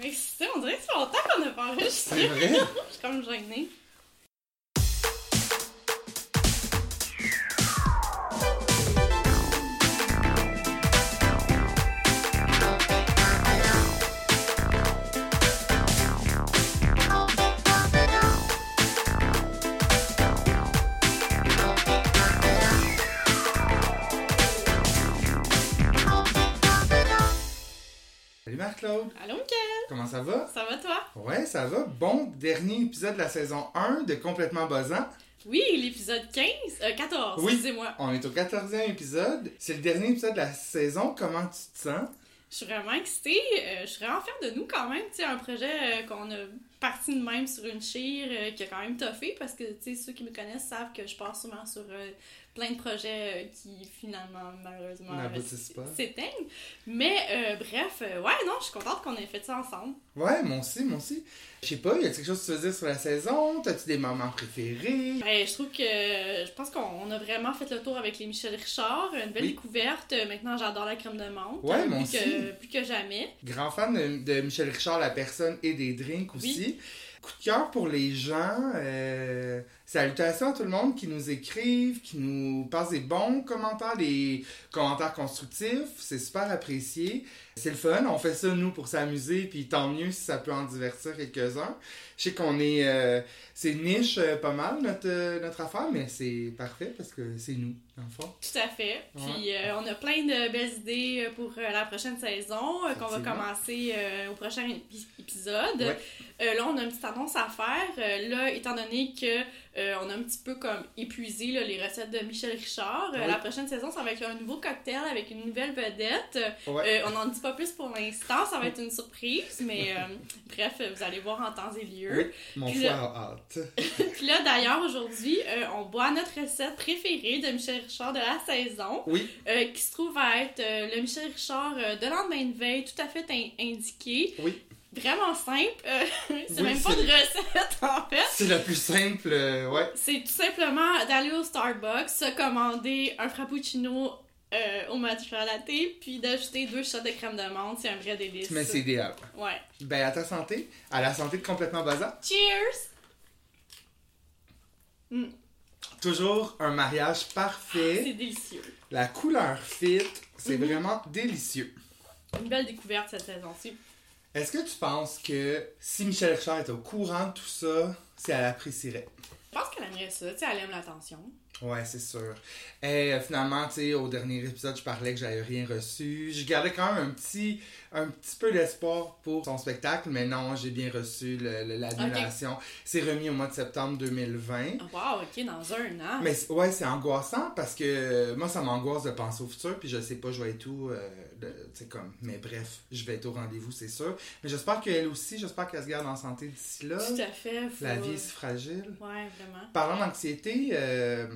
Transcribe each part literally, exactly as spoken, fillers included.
vais m'exciter. On dirait que ça fait longtemps qu'on n'a pas enregistré. C'est vrai? Je suis comme gênée. Claude. Allô, Michel. Comment ça va? Ça va, toi? Ouais, ça va. Bon, dernier épisode de la saison un de Complètement bazant. Oui, l'épisode quinze, euh, quatorze, oui. Excusez-moi. On est au quatorzième épisode. C'est le dernier épisode de la saison. Comment tu te sens? Je suis vraiment excitée. Euh, je suis vraiment fière de nous quand même. Tu sais, un projet euh, qu'on a parti de même sur une chire euh, qui a quand même toffé parce que, tu sais, ceux qui me connaissent savent que je pars souvent sur... Euh, plein de projets euh, qui, finalement, malheureusement, euh, s'éteignent. Mais, euh, bref, euh, ouais, non, je suis contente qu'on ait fait ça ensemble. Ouais, moi aussi, moi aussi. Je sais pas, y a quelque chose que tu veux dire sur la saison? T'as-tu des moments préférés? Ben, je trouve que... Je pense qu'on a vraiment fait le tour avec les Michelle Richard. Une belle oui. découverte. Maintenant, j'adore la crème de menthe. Ouais, hein, moi plus aussi. Que, plus que jamais. Grand fan de, de Michelle Richard, la personne, et des drinks aussi. Oui. Coup de cœur pour les gens. Euh, salutations à tout le monde qui nous écrivent, qui nous passent des bons commentaires, des commentaires constructifs. C'est super apprécié. C'est le fun. On fait ça, nous, pour s'amuser. Puis tant mieux si ça peut en divertir quelques-uns. Je sais qu'on est... Euh, c'est niche euh, pas mal, notre, euh, notre affaire, mais c'est parfait parce que c'est nous, dans le fond. Tout à fait. Puis ouais. euh, on a plein de belles idées pour euh, la prochaine saison euh, qu'on va commencer euh, au prochain épi- épisode. Ouais. Euh, là, on a une petite annonce à faire. Euh, là, étant donné que euh, on a un petit peu comme épuisé là, les recettes de Michelle Richard, euh, ouais. la prochaine saison, ça va être un nouveau cocktail avec une nouvelle vedette. Ouais. Euh, on n'en dit pas plus pour l'instant, ça va être une surprise, mais euh, bref, vous allez voir en temps et lieu. Oui, mon foie a hâte. Puis là, d'ailleurs, aujourd'hui, euh, on boit notre recette préférée de Michel Richard de la saison, oui. euh, qui se trouve à être euh, le Michel Richard euh, de lendemain de veille, tout à fait in- indiqué. Oui. Vraiment simple. Euh, c'est oui, même pas c'est... de recette, en fait. C'est la plus simple, euh, ouais. C'est tout simplement d'aller au Starbucks, se commander un frappuccino Euh, au matcha latte, puis d'ajouter deux shots de crème de menthe, c'est un vrai délice. Mais c'est idéal. Ouais. Ben à ta santé, à la santé de Complètement bazant. Cheers! Mm. Toujours un mariage parfait. Ah, c'est délicieux. La couleur fit, c'est mm-hmm. vraiment délicieux. Une belle découverte cette saison-ci. Est-ce que tu penses que si Michelle Richard était au courant de tout ça, si elle apprécierait? Je pense qu'elle aimerait ça, tu sais, elle aime l'attention. Ouais, c'est sûr. Et euh, finalement, tu sais, au dernier épisode, je parlais que j'avais rien reçu. Je gardais quand même un petit, un petit peu d'espoir pour son spectacle, mais non, j'ai bien reçu le, le, l'annulation. Okay. C'est remis au mois de septembre deux mille vingt. Wow, ok, dans un an. Mais ouais, c'est angoissant parce que euh, moi, ça m'angoisse de penser au futur, puis je sais pas, je vais être où, euh, tu sais, comme, mais bref, je vais être au rendez-vous, c'est sûr. Mais j'espère qu'elle aussi, j'espère qu'elle se garde en santé d'ici là. Tout à fait. Faut... La vie est si fragile. Ouais, vraiment. Parlant d'anxiété, euh,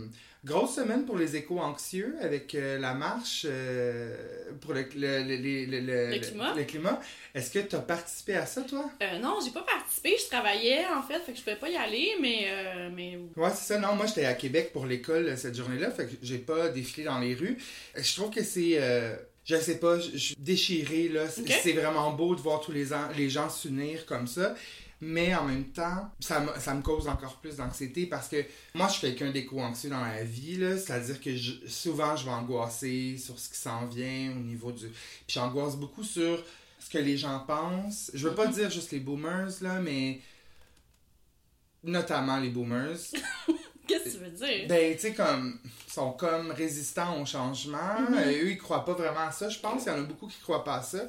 grosse semaine pour les échos anxieux avec euh, la marche euh, pour le, le, le, le, le, le, climat. le, le climat. Est-ce que tu as participé à ça, toi? Euh, non, j'ai pas participé. Je travaillais, en fait, fait que je pouvais pas y aller, mais... Euh, mais... Ouais, c'est ça. Non, moi, j'étais à Québec pour l'école cette journée-là, fait que j'ai pas défilé dans les rues. Je trouve que c'est... Euh... Je sais pas, je suis déchirée, là. C'est, okay. c'est vraiment beau de voir tous les, an- les gens s'unir comme ça. Mais en même temps, ça, m- ça me cause encore plus d'anxiété parce que moi, je suis quelqu'un d'éco-anxieux dans la vie, là. C'est-à-dire que je, souvent, je vais angoisser sur ce qui s'en vient au niveau du... Puis j'angoisse beaucoup sur ce que les gens pensent. Je veux pas mm-hmm. dire juste les boomers, là, mais... Notamment les boomers. Qu'est-ce que tu veux dire? Ben, tu sais, comme, sont comme résistants au changement. Mm-hmm. Euh, eux, ils croient pas vraiment à ça. Je pense qu'il y en a beaucoup qui croient pas à ça,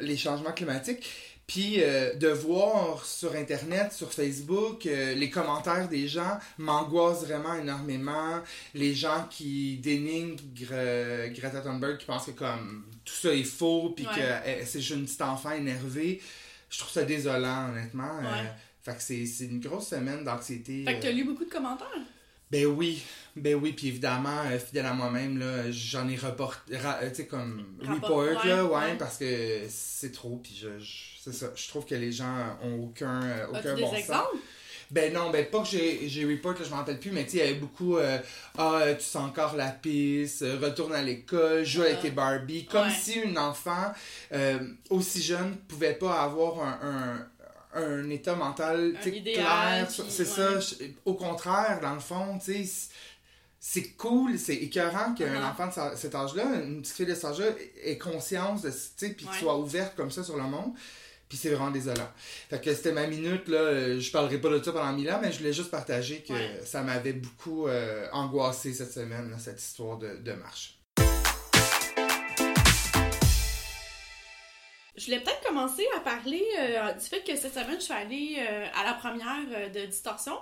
les changements climatiques. Puis, euh, de voir sur Internet, sur Facebook, euh, les commentaires des gens m'angoissent vraiment énormément. Les gens qui dénigrent euh, Greta Thunberg, qui pensent que comme tout ça est faux, puis ouais. que euh, c'est juste une petite enfant énervée. Je trouve ça désolant, honnêtement. Ouais. Euh, Fait que c'est, c'est une grosse semaine d'anxiété. Fait que t'as lu beaucoup de commentaires? Ben oui, ben oui, puis évidemment, euh, fidèle à moi-même, là, j'en ai reporté, ra- euh, tu sais, comme, report, report ouais, là, ouais, ouais, parce que c'est trop, puis je, je, c'est ça, je trouve que les gens ont aucun, euh, aucun bon sens. As-tu des exemples? Ben non, ben pas que j'ai, j'ai report, là, je m'en rappelle plus, mais tu sais, il y avait beaucoup euh, ah, tu sens encore la pisse, retourne à l'école, joue avec tes Barbie. Comme ouais. si une enfant euh, aussi jeune pouvait pas avoir un. un un état mental un idéal, clair, puis, c'est ouais. ça, au contraire, dans le fond, tu sais, c'est cool, c'est écœurant qu'un ouais. enfant de cet âge-là, une petite fille de cet âge-là ait conscience, de, tu sais, puis ouais. soit ouverte comme ça sur le monde, puis c'est vraiment désolant. Fait que c'était ma minute, là, je parlerai pas de ça pendant mille ans, mais je voulais juste partager que ouais. ça m'avait beaucoup euh, angoissée cette semaine, là, cette histoire de, de marche. Je voulais peut-être commencer à parler euh, du fait que cette semaine, je suis allée euh, à la première euh, de Distorsion.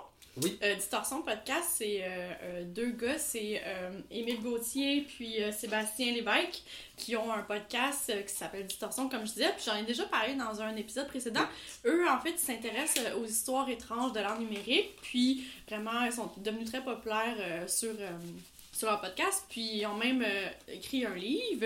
Oui. Euh, Distorsion Podcast, c'est euh, euh, deux gars, c'est euh, Émile Gauthier puis euh, Sébastien Lévesque qui ont un podcast euh, qui s'appelle Distorsion, comme je disais. Puis j'en ai déjà parlé dans un épisode précédent. Oui. Eux, en fait, ils s'intéressent aux histoires étranges de l'art numérique. Puis vraiment, ils sont devenus très populaires euh, sur... Euh, sur leur podcast, puis ils ont même euh, écrit un livre,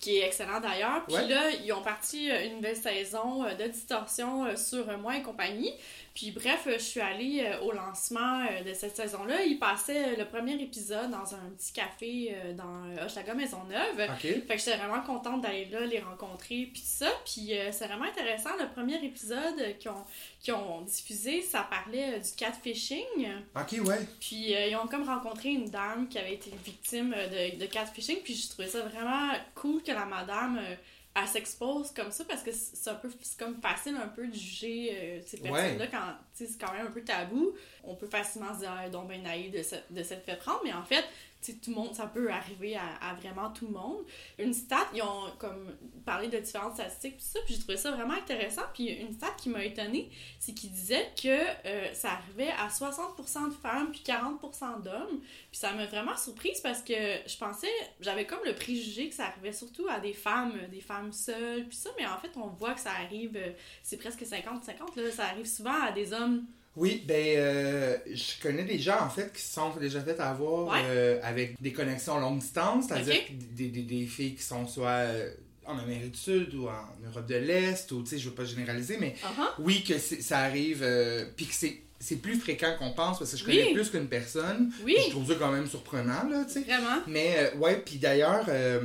qui est excellent d'ailleurs, puis ouais. là, ils ont parti euh, une nouvelle saison euh, de Distorsion euh, sur euh, moi et compagnie, puis bref, euh, je suis allée euh, au lancement euh, de cette saison-là, ils passaient euh, le premier épisode dans un petit café euh, dans Hochelaga-Maisonneuve, okay. fait que j'étais vraiment contente d'aller là, les rencontrer, puis ça, puis euh, c'est vraiment intéressant, le premier épisode euh, qu'ils ont, qu'ils ont diffusé, ça parlait euh, du catfishing, ok, ouais. puis euh, ils ont comme rencontré une dame qui avait été victime de, de catfishing, puis je trouvais ça vraiment cool que la madame euh, elle s'expose comme ça, parce que c'est un peu c'est comme facile un peu de juger euh, ces personnes-là, ouais. quand c'est quand même un peu tabou, on peut facilement se dire ah, donc ben naïf de se, de se faire prendre, mais en fait t'sais, tout le monde, ça peut arriver à, à vraiment tout le monde. Une stat, ils ont comme parlé de différentes statistiques pis ça, puis j'ai trouvé ça vraiment intéressant, puis une stat qui m'a étonnée, c'est qu'ils disaient que euh, ça arrivait à soixante pour cent de femmes puis quarante pour cent d'hommes, puis ça m'a vraiment surprise parce que je pensais, j'avais comme le préjugé que ça arrivait surtout à des femmes, des femmes seules puis ça, mais en fait on voit que ça arrive, c'est presque cinquante cinquante là, ça arrive souvent à des hommes. Oui, ben euh, je connais des gens en fait qui se sont déjà fait avoir ouais. euh, avec des connexions longue distance, c'est-à-dire okay. des, des, des filles qui sont soit euh, en Amérique du Sud ou en Europe de l'Est, ou tu sais, je veux pas généraliser, mais uh-huh. oui que c'est, ça arrive, euh, puis que c'est, c'est plus fréquent qu'on pense, parce que je connais oui. plus qu'une personne, oui. je trouve ça quand même surprenant, là, tu sais. Vraiment. Mais euh, ouais, puis d'ailleurs... Euh,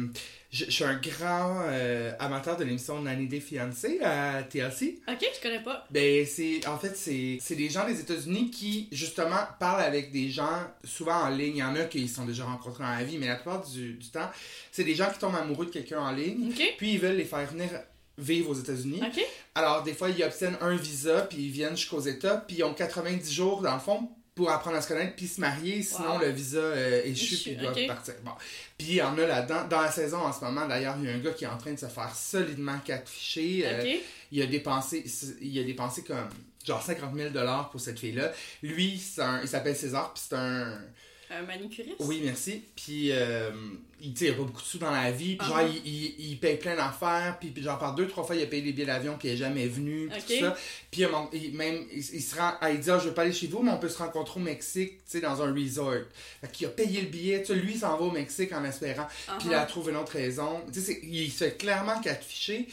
Je, je suis un grand euh, amateur de l'émission ninety Day Fiancé à T L C. Ok, je connais pas. Ben, c'est, en fait, c'est, c'est des gens des États-Unis qui, justement, parlent avec des gens souvent en ligne. Il y en a qui se sont déjà rencontrés dans la vie, mais la plupart du, du temps, c'est des gens qui tombent amoureux de quelqu'un en ligne. Okay. Puis ils veulent les faire venir vivre aux États-Unis. Okay. Alors, des fois, ils obtiennent un visa, puis ils viennent jusqu'aux États, puis ils ont quatre-vingt-dix jours, dans le fond, pour apprendre à se connaître puis se marier, sinon wow. le visa euh, échoue puis ils doivent okay. partir. Bon. Puis il y en a là-dedans. Dans la saison en ce moment, d'ailleurs, il y a un gars qui est en train de se faire solidement catficher. Okay. Euh, il a dépensé, il a dépensé comme genre cinquante mille dollars pour cette fille-là. Lui, c'est un, il s'appelle César, puis c'est un... Un manicuriste? Oui, merci. Puis, euh, il n'y a pas beaucoup de sous dans la vie. Puis, uh-huh. genre, il, il, il paye plein d'affaires. Puis, genre, par deux, trois fois, il a payé les billets d'avion. Puis, il n'est jamais venu. Puis, okay. tout ça. Puis, il, même, il, il se rend. Il dit ah, je ne veux pas aller chez vous, mais on peut se rencontrer au Mexique, tu sais, dans un resort. Fait qu'il a payé le billet. Tu sais, lui, il s'en va au Mexique en espérant. Uh-huh. Puis, il a trouvé une autre raison. Tu sais, il se fait clairement catficher.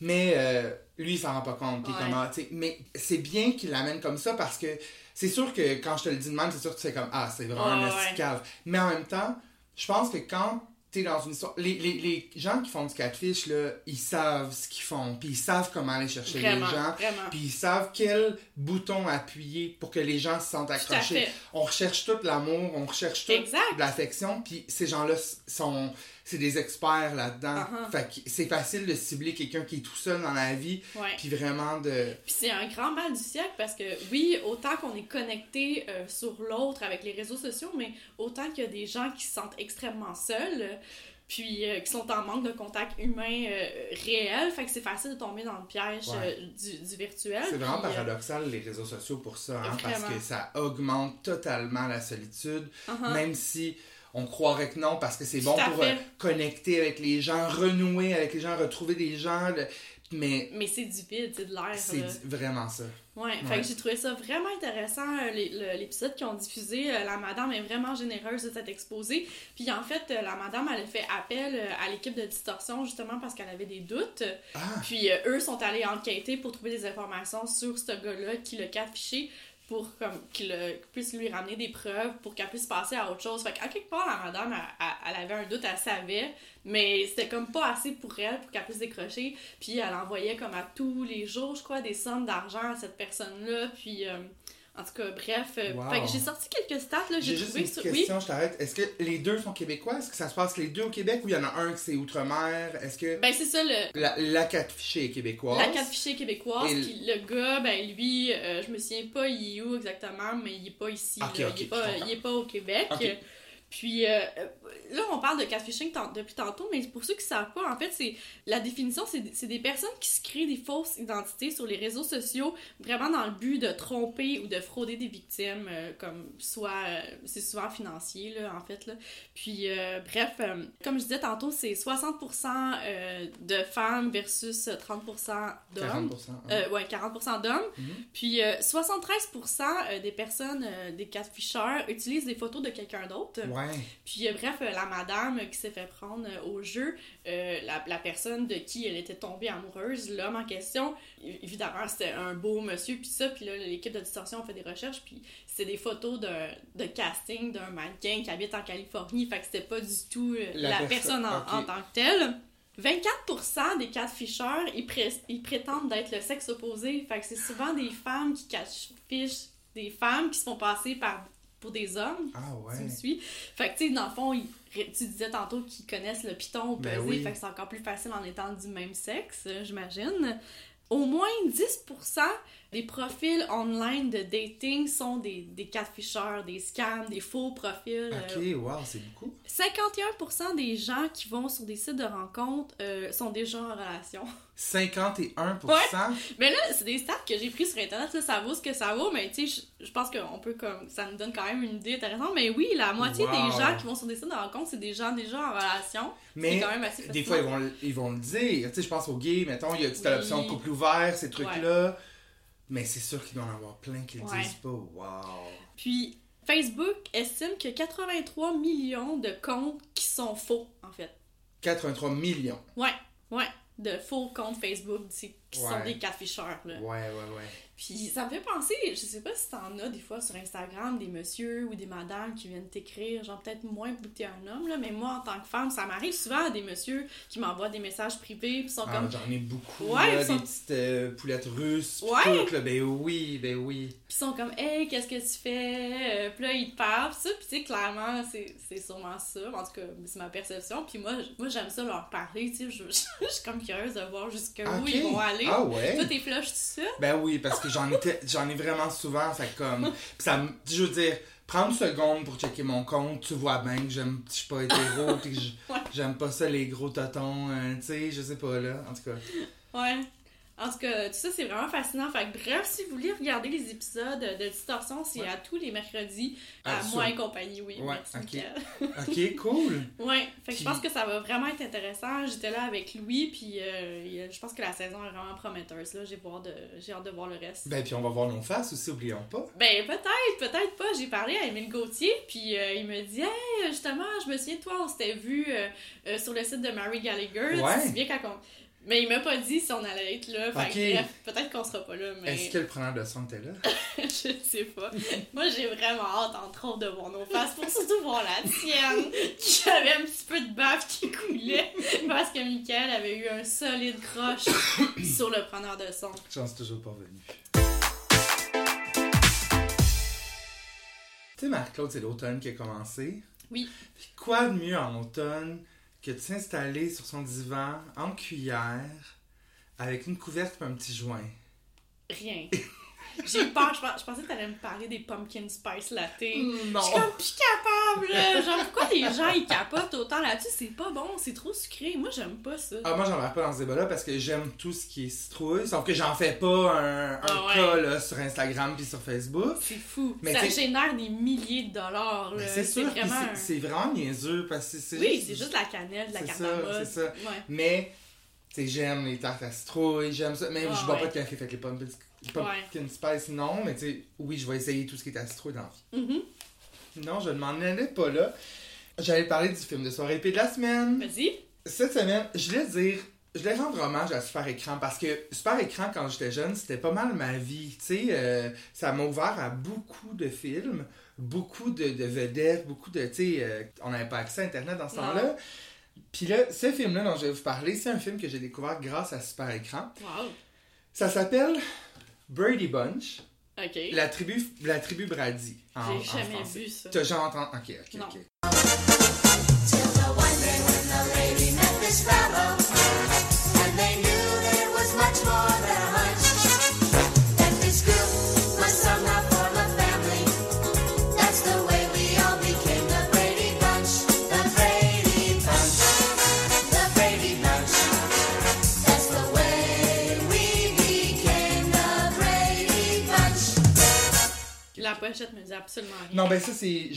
Mais, euh, lui, il s'en rend pas compte. Puis, ouais. comment, tu sais. Mais, c'est bien qu'il l'amène comme ça parce que. C'est sûr que quand je te le dis de même, c'est sûr que tu fais comme « Ah, c'est vraiment un asti cave ». Mais en même temps, je pense que quand t'es dans une histoire... Les, les, les gens qui font du catfish, là, ils savent ce qu'ils font. Puis ils savent comment aller chercher vraiment, les gens. Puis ils savent quel bouton appuyer pour que les gens se sentent accrochés. On recherche tout l'amour, on recherche tout exact. L'affection. Puis ces gens-là sont... C'est des experts là-dedans. Uh-huh. Fait que c'est facile de cibler quelqu'un qui est tout seul dans la vie. Puis vraiment de... Puis c'est un grand mal du siècle parce que, oui, autant qu'on est connecté euh, sur l'autre avec les réseaux sociaux, mais autant qu'il y a des gens qui se sentent extrêmement seuls, euh, puis euh, qui sont en manque de contact humain euh, réel. Fait que c'est facile de tomber dans le piège ouais. euh, du, du virtuel. C'est vraiment puis, paradoxal, euh... les réseaux sociaux, pour ça. Hein, parce que ça augmente totalement la solitude, uh-huh. même si... On croirait que non, parce que c'est bon pour euh, connecter avec les gens, renouer avec les gens, retrouver des gens, le... mais... Mais c'est du vide, c'est de l'air. C'est là. Du... vraiment ça. Ouais, ouais, fait que j'ai trouvé ça vraiment intéressant, euh, les, le, l'épisode qu'ils ont diffusé. Euh, la madame est vraiment généreuse de s'être exposée. Puis en fait, euh, la madame, elle a fait appel euh, à l'équipe de Distorsion, justement, parce qu'elle avait des doutes. Ah. Puis euh, eux sont allés enquêter pour trouver des informations sur ce gars-là qui le catfichait. pour comme, qu'il puisse lui ramener des preuves pour qu'elle puisse passer à autre chose. Fait qu'à quelque part, la madame, elle, elle avait un doute, elle savait, mais c'était comme pas assez pour elle pour qu'elle puisse décrocher. Puis elle envoyait comme à tous les jours, je crois, des sommes d'argent à cette personne-là. Puis euh, en tout cas, bref. Wow. Fait que j'ai sorti quelques stats, là, j'ai, j'ai trouvé... J'ai juste une question, oui? Je t'arrête. Est-ce que les deux sont québécois? Est-ce que ça se passe les deux au Québec ou il y en a un qui c'est outre-mer? Est-ce que... Ben, c'est ça, le... La, la catfichée est québécoise. La catfichée est québécoise. L... Puis le gars, ben, lui, euh, je me souviens pas, il est où exactement, mais il est pas ici. Okay, okay, il, est pas, il est pas au Québec. Okay. Puis euh, là, on parle de catfishing tant, depuis tantôt, mais pour ceux qui ne savent pas, en fait, c'est la définition, c'est, c'est des personnes qui se créent des fausses identités sur les réseaux sociaux, vraiment dans le but de tromper ou de frauder des victimes, euh, comme soit, euh, c'est souvent financier, là, en fait, là. Puis euh, bref, euh, comme je disais tantôt, c'est soixante pour cent euh, de femmes versus trente pour cent d'hommes. quarante pour cent. Hein. Euh, ouais, quarante pour cent d'hommes. Mm-hmm. Puis euh, soixante-treize pour cent des personnes, euh, des catfishers, utilisent des photos de quelqu'un d'autre. Ouais. Puis euh, bref, euh, la madame euh, qui s'est fait prendre euh, au jeu, euh, la, la personne de qui elle était tombée amoureuse, l'homme en question, évidemment c'était un beau monsieur, puis ça, puis là l'équipe de Distorsion a fait des recherches, puis c'est des photos de, de casting d'un mannequin qui habite en Californie, fait que c'était pas du tout euh, la, la personne, personne en, okay. en tant que telle. vingt-quatre pour cent des catfishers, ils, pré- ils prétendent d'être le sexe opposé, fait que c'est souvent des femmes qui catfichent, des femmes qui se font passer par... pour des hommes, ah ouais. Tu me suis. Fait que tu sais, dans le fond, ils, tu disais tantôt qu'ils connaissent le piton au baiser, ben oui. Fait que c'est encore plus facile en étant du même sexe, j'imagine. Au moins dix pour cent des profils online de dating sont des, des catfishers, des scams, des faux profils. Ok, euh, wow, c'est beaucoup. cinquante et un pour cent des gens qui vont sur des sites de rencontres euh, sont déjà en relation. cinquante et un pour cent? Ouais. Mais là, c'est des stats que j'ai pris sur Internet, là, ça vaut ce que ça vaut, mais tu sais, je pense qu'on peut comme... Ça nous donne quand même une idée intéressante, mais oui, la moitié wow. des gens qui vont sur des sites de rencontres, c'est des gens déjà en relation. Mais c'est quand même assez des fois, ils vont, ils vont le dire. Tu sais, je pense aux gays, mettons, il y a toute oui. l'option couple ouvert, ces trucs-là. Ouais. Mais c'est sûr qu'il doit en avoir plein qui le ouais. disent pas. Wow! Puis, Facebook estime qu'il y a quatre-vingt-trois millions de comptes qui sont faux, en fait. quatre-vingt-trois millions? Ouais, ouais. De faux comptes Facebook qui ouais. sont des catfishers, là. Ouais, ouais, ouais. Puis, ça me fait penser, je sais pas si t'en as des fois sur Instagram, des messieurs ou des madames qui viennent t'écrire, genre peut-être moins que t'es un homme, là, mais moi, en tant que femme, ça m'arrive souvent à des messieurs qui m'envoient des messages privés, pis sont ah, comme... j'en ai beaucoup, ouais, là, sont... des petites euh, poulettes russes, pis ouais. tout, là, ben oui, ben oui. Pis sont comme, hey, qu'est-ce que tu fais? Pis là, ils te parlent, pis ça, pis tu sais, clairement, c'est, c'est sûrement ça, en tout cas, c'est ma perception, pis moi, moi j'aime ça leur parler, tu sais, je, je, je suis comme curieuse de voir jusqu'où okay. ils vont aller. Ah ouais? Toi, t'es flush tout ça? Ben oui, parce que J'en, étais, j'en ai vraiment souvent, ça comme... ça, je veux dire, prendre une seconde pour checker mon compte, tu vois bien que j'aime, je suis pas hétéro, que ouais. j'aime pas ça les gros totons, hein, tu sais, je sais pas, là, en tout cas. Ouais, en tout cas, tout ça, c'est vraiment fascinant. Fait que bref, si vous voulez regarder les épisodes de Distorsion, c'est ouais. à tous les mercredis, à, à moi et compagnie, oui, ouais, merci okay. OK, cool! Ouais, fait que puis... je pense que ça va vraiment être intéressant. J'étais là avec Louis, puis euh, je pense que la saison est vraiment prometteuse, là, j'ai, voir de... j'ai hâte de voir le reste. Ben, puis on va voir nos faces aussi, oublions pas. Ben, peut-être, peut-être pas. J'ai parlé à Émile Gauthier, puis euh, il me dit, hey, justement, je me souviens de toi, on s'était vu euh, euh, sur le site de Mary Gallagher, ouais. tu te souviens quand on... Mais il m'a pas dit si on allait être là. Fait okay. bref, peut-être qu'on sera pas là, mais... Est-ce que le preneur de son était là? Je sais pas. Moi, j'ai vraiment hâte, entre autres, de voir nos faces, pour surtout voir la tienne, qui avait un petit peu de baffe qui coulait, parce que Michael avait eu un solide croche sur le preneur de son. J'en suis toujours pas venu. Tu sais, Marc-Claude, c'est l'automne qui a commencé. Oui. Puis quoi de mieux en automne que de s'installer sur son divan, en cuillère, avec une couverte et un petit joint. Rien. J'ai peur, je, je pensais que t'allais me parler des pumpkin spice latte. Non. Je suis comme plus capable, là. Genre, pourquoi les gens, ils capotent autant là-dessus? C'est pas bon, c'est trop sucré. Moi, j'aime pas ça. Ah, moi, j'en verrai pas dans ce débat-là parce que j'aime tout ce qui est citrouille, sauf que j'en fais pas un, un ah ouais. cas, là, sur Instagram pis sur Facebook. C'est fou. Mais ça t'sais... génère des milliers de dollars, là. Mais c'est, c'est sûr, vraiment... C'est, c'est vraiment niaiseux parce que c'est... Oui, juste... c'est juste la cannelle, de la cardamome. C'est ça, c'est ça. Ouais. Mais... Tu sais, j'aime les tartes à citrouille, j'aime ça. Même, ah, je bois ouais. pas de café, fait que les pumpkin, pumpkin ouais. spice, non. Mais tu sais, oui, je vais essayer tout ce qui est à citrouille dans la vie. Mm-hmm. Non, je ne m'en allais pas là. J'allais parler du film de soirée épée de la semaine. Vas-y. Cette semaine, je voulais dire Je voulais rendre hommage à Super Écran parce que Super Écran, quand j'étais jeune, c'était pas mal ma vie. Tu sais, euh, ça m'a ouvert à beaucoup de films, beaucoup de, de vedettes, beaucoup de. Tu sais, euh, on n'avait pas accès à Internet dans ce non. temps-là. Puis là, ce film-là dont je vais vous parler, c'est un film que j'ai découvert grâce à Super Écran. Wow. Ça s'appelle Brady Bunch. OK. La tribu, la tribu Brady. En, j'ai jamais en vu ça. T'as jamais entendu. OK, OK, non. OK. La pochette me dit absolument rien. Non, ben ça, c'est...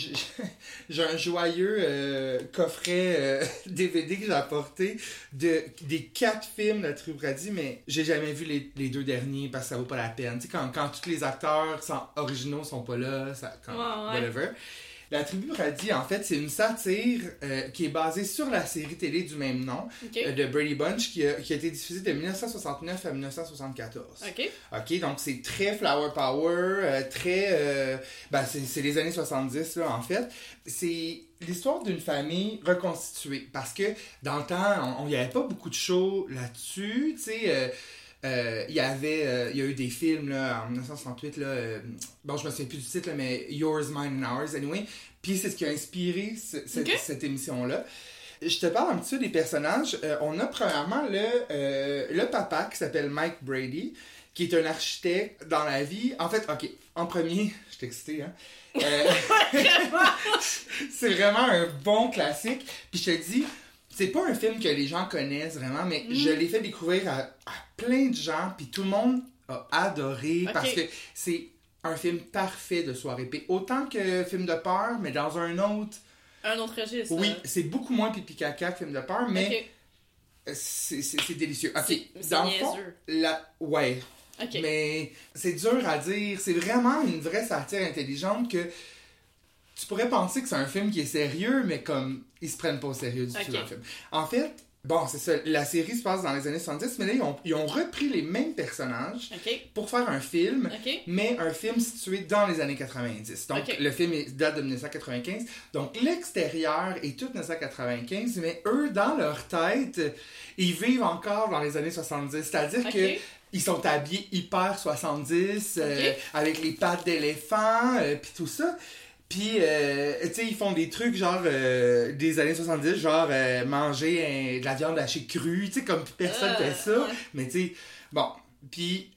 J'ai un joyeux euh, coffret euh, D V D que j'ai apporté de, des quatre films de la tribu Brady, mais j'ai jamais vu les, les deux derniers parce que ça vaut pas la peine. Tu sais, quand, quand tous les acteurs sont, originaux sont pas là, ça, quand, ouais, ouais. whatever. La tribu Brady, en fait, c'est une satire euh, qui est basée sur la série télé du même nom, okay. euh, de Brady Bunch, qui a, qui a été diffusée de dix-neuf cent soixante-neuf à dix-neuf cent soixante-quatorze. OK. OK, donc c'est très flower power, euh, très... Euh, ben, c'est, c'est les années soixante-dix, là, en fait. C'est l'histoire d'une famille reconstituée, parce que dans le temps, on n'y avait pas beaucoup de shows là-dessus, tu sais... Euh, il euh, y avait euh, y a eu des films là en dix-neuf cent soixante-huit là euh, bon je me souviens plus du titre là, mais Yours, Mine and Ours anyway, puis c'est ce qui a inspiré ce, cette, okay. cette émission là. Je te parle un petit peu des personnages. Euh, on a premièrement le euh, le papa qui s'appelle Mike Brady, qui est un architecte dans la vie. En fait, ok, en premier, je suis excitée, hein. Euh, c'est vraiment un bon classique. Puis je te dis, c'est pas un film que les gens connaissent vraiment, mais mm. je l'ai fait découvrir à, à plein de gens, puis tout le monde a adoré, okay. parce que c'est un film parfait de soirée. Puis autant que film de peur, mais dans un autre... Un autre registre. Oui, euh... c'est beaucoup moins pipi-caca que film de peur, mais okay. c'est, c'est, c'est délicieux. OK, c'est, c'est dans le fond, la... ouais, okay. mais c'est dur à dire. C'est vraiment une vraie satire intelligente que... Tu pourrais penser que c'est un film qui est sérieux, mais comme, ils se prennent pas au sérieux du okay. tout dans le film. En fait, bon, c'est ça, la série se passe dans les années soixante-dix, mais là, ils ont, ils ont repris les mêmes personnages okay. pour faire un film, okay. mais un film situé dans les années quatre-vingt-dix. Donc, okay. le film date de dix-neuf cent quatre-vingt-quinze, donc l'extérieur est tout dix-neuf cent quatre-vingt-quinze, mais eux, dans leur tête, ils vivent encore dans les années soixante-dix, c'est-à-dire okay. que... Ils sont habillés hyper soixante-dix, okay. euh, avec les pattes d'éléphant, euh, pis tout ça... Puis, euh, tu sais, ils font des trucs genre euh, des années soixante-dix, genre euh, manger un, de la viande hachée crue, tu sais, comme personne euh, fait ça. Ouais. Mais tu sais, bon. Puis,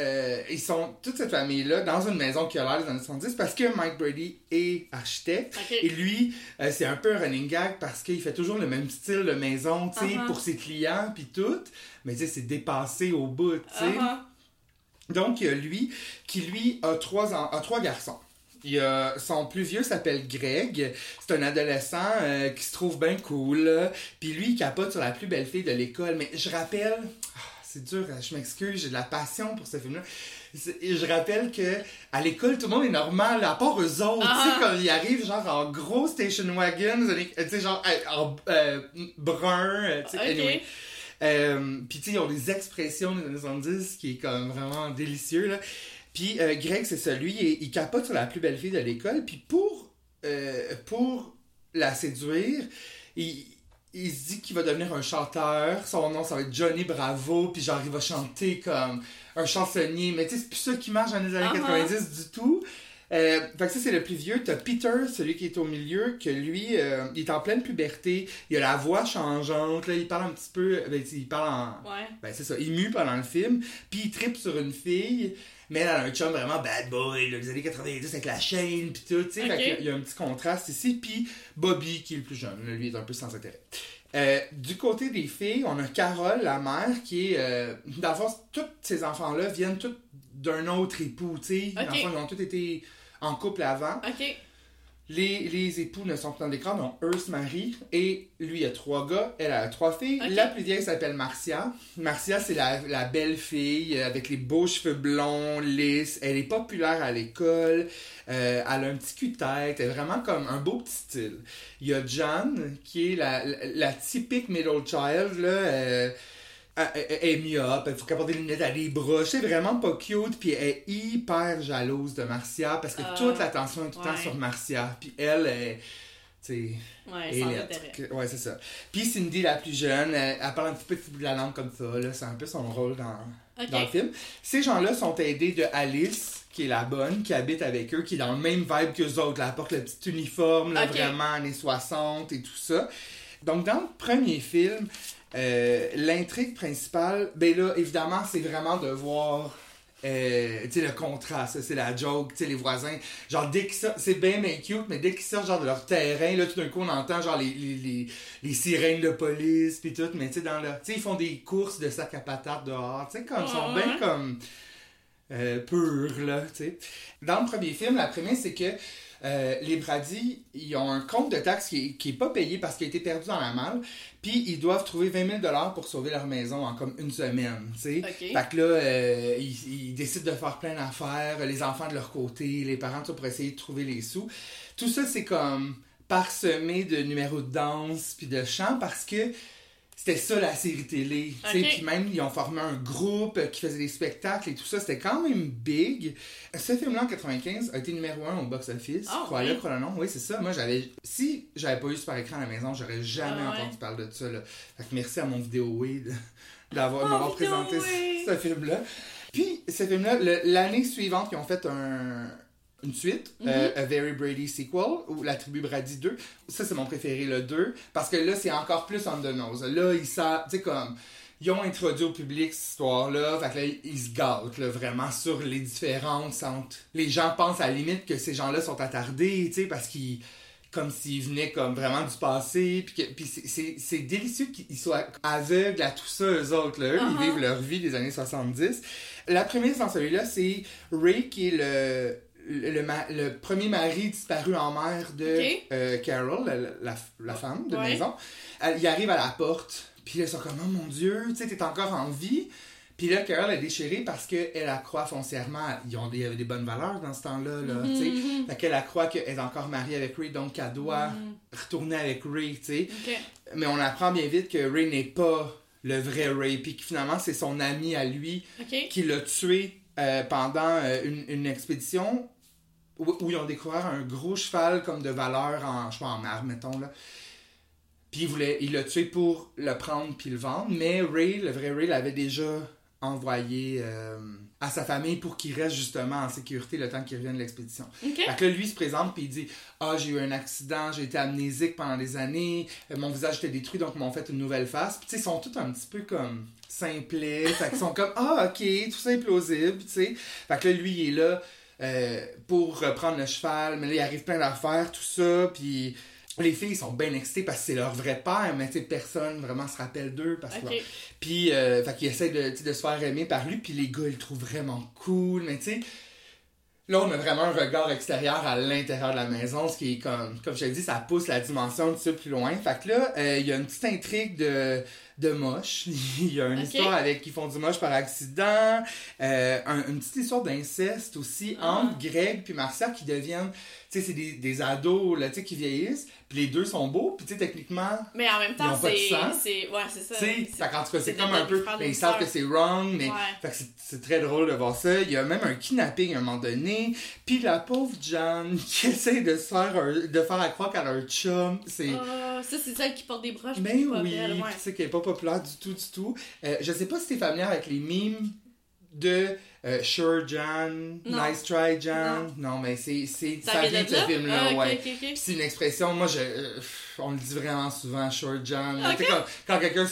euh, ils sont, toute cette famille-là, dans une maison qui a l'air des années soixante-dix, parce que Mike Brady est architecte. Okay. Et lui, euh, c'est un peu un running gag parce qu'il fait toujours le même style de maison, tu sais, uh-huh. pour ses clients, puis tout. Mais tu sais, c'est dépassé au bout, tu sais. Uh-huh. Donc, il y a lui qui, lui, a trois, en, a trois garçons. Il y a, son plus vieux s'appelle Greg, c'est un adolescent euh, qui se trouve bien cool, puis lui il capote sur la plus belle fille de l'école, mais je rappelle, oh, c'est dur, je m'excuse, j'ai de la passion pour ce film-là, et je rappelle que à l'école tout le monde est normal, à part eux autres, ah. tu sais, comme ils arrivent genre en gros station wagon, tu sais, genre en euh, brun, tu sais, okay. anyway. Euh, puis tu sais, ils ont des expressions des années soixante-dix qui est comme vraiment délicieux, là. Puis euh, Greg, c'est ça, lui, il, il capote sur la plus belle fille de l'école. Puis pour, euh, pour la séduire, il, il se dit qu'il va devenir un chanteur. Son nom, ça va être Johnny Bravo. Puis genre, il va chanter comme un chansonnier. Mais tu sais, c'est plus ça qui marche dans les années uh-huh. quatre-vingt-dix du tout. Euh, fait que ça, c'est le plus vieux. T'as Peter, celui qui est au milieu, que lui, euh, il est en pleine puberté. Il a la voix changeante. Là, il parle un petit peu... Ben, il parle en... Ouais. Ben, c'est ça. Il mue pendant le film. Puis il trippe sur une fille... Mais elle a un chum vraiment bad boy, là, les années quatre-vingt-dix avec la chaîne pis tout, tu sais, okay. il y a un petit contraste ici. Puis Bobby, qui est le plus jeune, là, lui est un peu sans intérêt. Euh, du côté des filles, on a Carole, la mère, qui est... Euh, dans le fond, tous ces enfants-là viennent tous d'un autre époux, tu sais. Okay. Dans le fond, ils ont tous été en couple avant. Okay. Les, les époux ne sont pas dans l'écran, donc eux se marient. Et lui, il y a trois gars, elle a trois filles. Okay. La plus vieille s'appelle Marcia. Marcia, c'est la, la belle fille avec les beaux cheveux blonds, lisses. Elle est populaire à l'école. Euh, elle a un petit cul-tête. Elle est vraiment comme un beau petit style. Il y a Jan, qui est la, la, la typique middle child, là... Euh, Elle, elle, elle est myope, il faut qu'elle porte des lunettes, elle a des bras, c'est vraiment pas cute, puis elle est hyper jalouse de Marcia, parce que euh, toute l'attention est tout le ouais. temps sur Marcia, puis elle est, tu sais, ouais, électrique. Ouais, c'est ça. Puis Cindy, la plus jeune, elle, elle parle un petit peu de la langue comme ça, là, c'est un peu son rôle dans, okay. dans le film. Ces gens-là sont aidés de Alice, qui est la bonne, qui habite avec eux, qui est dans le même vibe qu'eux autres, là, elle porte le petit uniforme, là, okay. vraiment, années soixante et tout ça. Donc, dans le premier film... Euh, l'intrigue principale, ben là, évidemment, c'est vraiment de voir euh, tu sais, le contraste, c'est la joke, tu sais, les voisins, genre dès qu'ils sortent, c'est bien bien cute, mais dès qu'ils sortent genre de leur terrain, là, tout d'un coup, on entend genre les, les, les, les sirènes de police pis tout, mais tu sais, dans leur, tu sais, ils font des courses de sac à patates dehors, tu sais, comme, ils sont bien comme euh, purs, là, tu sais. Dans le premier film, la prémisse, c'est que Euh, les Brady, ils ont un compte de taxes qui est, qui est pas payé parce qu'il a été perdu dans la malle, puis ils doivent trouver vingt mille dollars pour sauver leur maison en comme une semaine, tu sais. Okay. Fait que là, euh, ils, ils décident de faire plein d'affaires, les enfants de leur côté, les parents, tout pour essayer de trouver les sous. Tout ça, c'est comme parsemé de numéros de danse puis de chants parce que c'était ça la série télé, tu sais, okay. Puis même ils ont formé un groupe qui faisait des spectacles et tout ça, c'était quand même big. Ce film-là en quatre-vingt-quinze a été numéro un au box-office, oh, crois-le, oui. crois-le non, oui c'est ça, moi j'avais, si j'avais pas eu Super Écran à la maison, j'aurais jamais ah, entendu ouais. parler de ça, là. Fait que merci à mon vidéo oui de, d'avoir oh, m'avoir présenté ce, ce film-là. Puis ce film-là, le, l'année suivante, ils ont fait un... Une suite, mm-hmm. euh, A Very Brady Sequel, ou La Tribu Brady deux. Ça, c'est mon préféré, le deux, parce que là, c'est encore plus on the nose. Là, ils savent, tu sais, comme, ils ont introduit au public cette histoire-là, fait que là, ils se gâtent, là, vraiment, sur les différences entre... Les gens pensent à la limite que ces gens-là sont attardés, tu sais, parce qu'ils... Comme s'ils venaient, comme, vraiment du passé, puis que, puis c'est, c'est, c'est délicieux qu'ils soient aveugles à tout ça, eux autres, là. Eux, uh-huh. ils vivent leur vie des années soixante-dix. La prémisse dans celui-là, c'est Ray, qui est le... Le, ma- le premier mari disparu en mer de okay. euh, Carol, la, la, la femme de ouais. maison, elle, il arrive à la porte, puis là, ils sont comme « Oh mon Dieu, tu sais, t'es encore en vie ». Puis là, Carol est déchirée parce qu'elle accroît foncièrement, ils ont des, des bonnes valeurs dans ce temps-là, là, mm-hmm. tu sais. Fait qu'elle accroît qu'elle est encore mariée avec Ray, donc elle doit mm-hmm. retourner avec Ray, tu sais. Okay. Mais on apprend bien vite que Ray n'est pas le vrai Ray, puis que finalement, c'est son ami à lui okay. qui l'a tué euh, pendant euh, une, une expédition Où, où ils ont découvert un gros cheval comme de valeur en, je sais pas, en mer, mettons, là. Puis ils voulaient, ils l'ont tué pour le prendre puis le vendre, mais Ray, le vrai Ray, l'avait déjà envoyé euh, à sa famille pour qu'il reste justement en sécurité le temps qu'il revienne de l'expédition. Okay. Fait que là, lui, il se présente puis il dit « Ah, j'ai eu un accident, j'ai été amnésique pendant des années, mon visage était détruit, donc ils m'ont fait une nouvelle face. » Puis tu sais, ils sont tous un petit peu comme simplets, fait qu'ils sont comme « Ah, ok, tout ça est plausible, tu sais. » Fait que là, lui, il est là Euh, pour reprendre le cheval, mais là, il arrive plein d'affaires, tout ça, puis les filles sont bien excitées parce que c'est leur vrai père, mais tu sais, personne vraiment se rappelle d'eux, parce que... Okay. Bon. Puis, euh, fait qu'ils essaient de, de se faire aimer par lui, puis les gars, ils le trouvent vraiment cool, mais tu sais, là, on a vraiment un regard extérieur à l'intérieur de la maison, ce qui est comme, comme je te dis, ça pousse la dimension de ça plus loin. Fait que là, il euh, y a une petite intrigue de... de moche. Il y a une okay. histoire avec qui font du moche par accident. Euh, un, une petite histoire d'inceste aussi ah. entre Greg puis Marcia qui deviennent... Tu sais, c'est des, des ados, là, tu sais, qui vieillissent. Puis les deux sont beaux. Puis tu sais, techniquement, mais en même temps, ils n'ont pas de sang. C'est... Ouais, c'est ça. Tu sais, c'est, en tout cas, c'est comme un peu... Ben, ils savent que c'est wrong, mais... Ouais. Fait que c'est, c'est très drôle de voir ça. Il y a même un kidnapping à un moment donné. Puis la pauvre Jeanne qui essaie de se faire... Un, de faire à croire qu'elle a un chum. C'est... Oh, ça, c'est celle qui porte des broches. Ben oui, tu sais qu'elle est pas populaire du tout, du tout. Euh, je sais pas si t'es familier avec les mimes de euh, Sure, Jan, Nice Try, Jan. Non, non mais c'est, c'est ça, ça vient de ce film-là, ah, okay, ouais. Okay, okay. C'est une expression, moi, je, euh, on le dit vraiment souvent, Sure, Jan. Okay. Comme, quand quelqu'un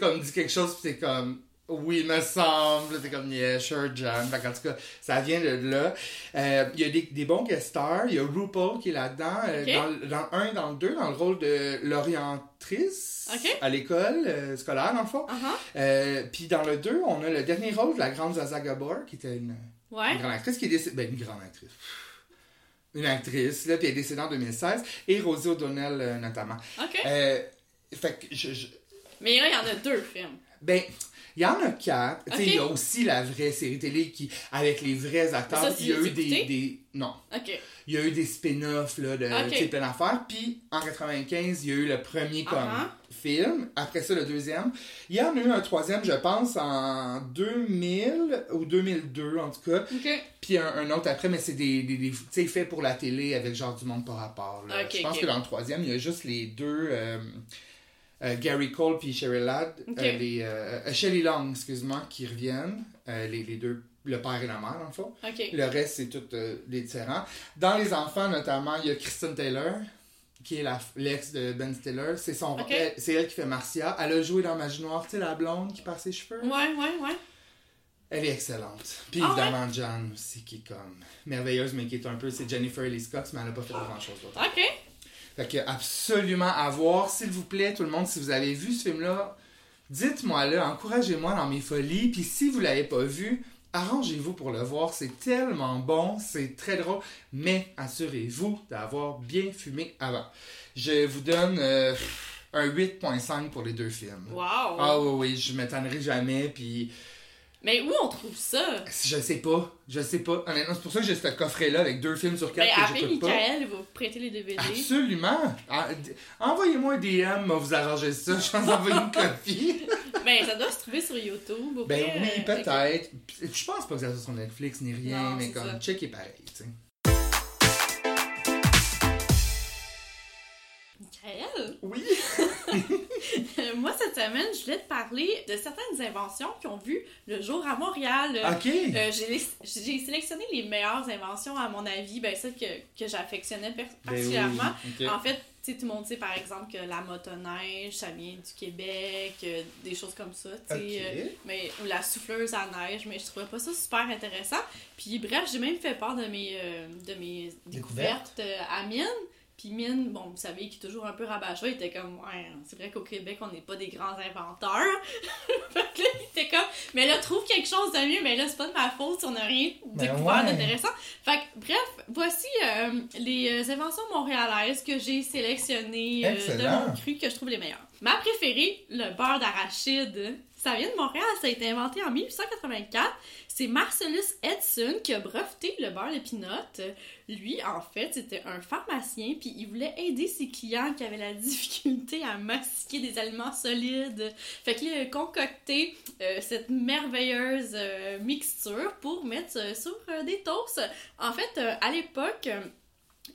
comme, dit quelque chose, c'est comme, oui, me semble, t'es comme, yeah, Sure, Jan. Fait qu'en tout cas, ça vient de là. Il euh, y a des, des bons guest stars. Il y a RuPaul qui est là-dedans, okay. euh, dans, dans un, dans le deux, dans le rôle de l'orientatrice. Okay. À l'école euh, scolaire, dans le fond. Uh-huh. Euh, puis dans le deux, on a le dernier rôle de la grande Zaza Gabor, qui était une, ouais. une grande actrice qui est décédée. Ben, une grande actrice. Une actrice, là, puis elle est décédée en deux mille seize. Et Rosie O'Donnell, euh, notamment. OK. Euh, fait que je, je... Mais là, il y en a deux films. Ben, Il y en a quatre. Okay. Il y a aussi la vraie série télé qui, avec les vrais acteurs. Ça, il y a eu des, des. Non. Okay. Il y a eu des spin-offs là, de okay. plein d'affaires. Puis en quatre-vingt-quinze, il y a eu le premier comme uh-huh. film. Après ça, le deuxième. Il y en a eu un troisième, je pense, en deux mille ou deux mille deux, en tout cas. Okay. Puis un, un autre après, mais c'est des, des, des tu sais, fait pour la télé avec genre du monde par rapport. Là. Okay, je pense okay. que dans le troisième, il y a juste les deux. Euh, Euh, Gary Cole puis Sherry Ladd, okay. euh, les, euh, Shelley Long, excuse-moi, qui reviennent, euh, les, les deux, le père et la mère, en fait. Okay. Le reste, c'est tout euh, les différents. Dans les enfants, notamment, il y a Kristen Taylor, qui est la, l'ex de Ben Stiller. C'est, son, okay. elle, c'est elle qui fait Marcia. Elle a joué dans Magie Noire, tu sais, la blonde qui perd ses cheveux. Ouais, ouais, ouais. Elle est excellente. Puis ah, évidemment, ouais? Jan aussi, qui est comme merveilleuse, mais qui est un peu, c'est Jennifer Lee Scott, mais elle n'a pas fait oh. grand-chose d'autre. OK. Fait que absolument à voir, s'il vous plaît, tout le monde, si vous avez vu ce film-là, dites-moi-le, encouragez-moi dans mes folies, puis si vous l'avez pas vu, arrangez-vous pour le voir, c'est tellement bon, c'est très drôle, mais assurez-vous d'avoir bien fumé avant. Je vous donne euh, un huit virgule cinq pour les deux films. Wow! Ah oui, oui, je m'étonnerai jamais, puis... Mais où on trouve ça? Je sais pas. Je sais pas. Honnêtement, c'est pour ça que j'ai ce coffret-là avec deux films sur quatre ben, que j'écoute Michael, pas. Michael, il va vous prêter les D V D. Absolument! Envoyez-moi un D M, moi vous arrangez ça. Je vais vous envoyer une copie. Ben, ça doit se trouver sur YouTube. Ben près. Oui, peut-être. Okay. Je pense pas que ça soit sur Netflix ni rien, non, mais comme ça. Check est pareil, tu sais. Michael? Oui! Moi, cette semaine, je voulais te parler de certaines inventions qui ont vu le jour à Montréal. OK! Euh, j'ai, j'ai sélectionné les meilleures inventions, à mon avis, ben celles que, que j'affectionnais per- particulièrement. Ben oui. Okay. En fait, tu sais, tout le monde sait, par exemple, que la motoneige, ça vient du Québec, euh, des choses comme ça, tu sais. Okay. Euh, mais, ou la souffleuse à neige, mais je trouvais pas ça super intéressant. Puis bref, j'ai même fait part de mes, euh, de mes découvertes, découvertes euh, à Mine. Puis Mine, bon, vous savez, qui est toujours un peu rabâcheux, il était comme, ouais, c'est vrai qu'au Québec, on n'est pas des grands inventeurs. Fait que là, il était comme, mais là, trouve quelque chose de mieux, mais là, c'est pas de ma faute si on n'a rien découvert ouais. d'intéressant. Fait que, bref, voici euh, les inventions montréalaises que j'ai sélectionnées euh, de mon cru, que je trouve les meilleures. Ma préférée, le beurre d'arachide. Ça vient de Montréal, ça a été inventé en dix-huit cent quatre-vingt-quatre. C'est Marcellus Edson qui a breveté le beurre de pinotte. Lui, en fait, c'était un pharmacien, puis il voulait aider ses clients qui avaient la difficulté à mastiquer des aliments solides. Fait qu'il a concocté euh, cette merveilleuse euh, mixture pour mettre euh, sur euh, des toasts. En fait, euh, à l'époque... Euh,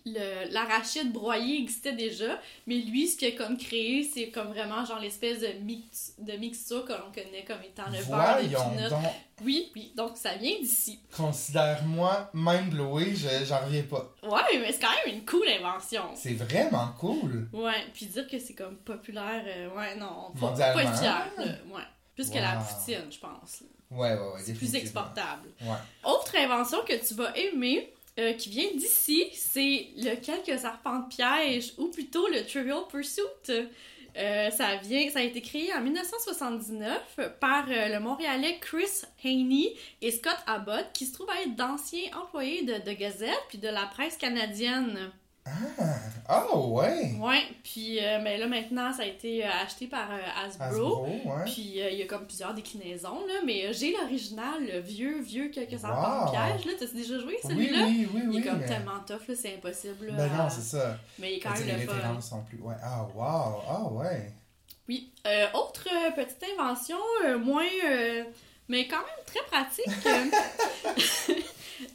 Le, l'arachide broyé existait déjà, mais lui, ce qu'il a comme créé, c'est comme vraiment genre l'espèce de, mix, de mixture qu'on connaît comme étant le beurre de pinot. Oui, oui, donc ça vient d'ici. Considère-moi mind-blowé, j'en reviens pas. Ouais, mais c'est quand même une cool invention. C'est vraiment cool. Ouais, puis dire que c'est comme populaire, euh, ouais, non, on peut pas être fier, ouais. Plus wow. que la poutine, je pense. Ouais, ouais, ouais. C'est plus exportable. Ouais. Autre invention que tu vas aimer... Euh, qui vient d'ici, c'est le quelques arpents de piège, ou plutôt le Trivial Pursuit. Euh, ça vient, ça a été créé en dix-neuf soixante-dix-neuf par euh, le Montréalais Chris Haney et Scott Abbott, qui se trouvent à être d'anciens employés de, de Gazette puis de la presse canadienne. Ah, oh ouais! Ouais, puis euh, mais là maintenant, ça a été euh, acheté par euh, Hasbro, Hasbro ouais. Puis il euh, y a comme plusieurs déclinaisons, là, mais euh, j'ai l'original, le vieux, vieux, quelques wow. arpents de piège, là, t'as déjà joué celui-là? Oui, oui, oui, il est oui, comme mais... tellement tough, là, c'est impossible. Là, ben non, c'est ça. Mais il est quand même le fun. Sont plus... ouais. Ah, wow! Ah, ouais! Oui, euh, autre euh, petite invention, euh, moins... Euh, mais quand même très pratique,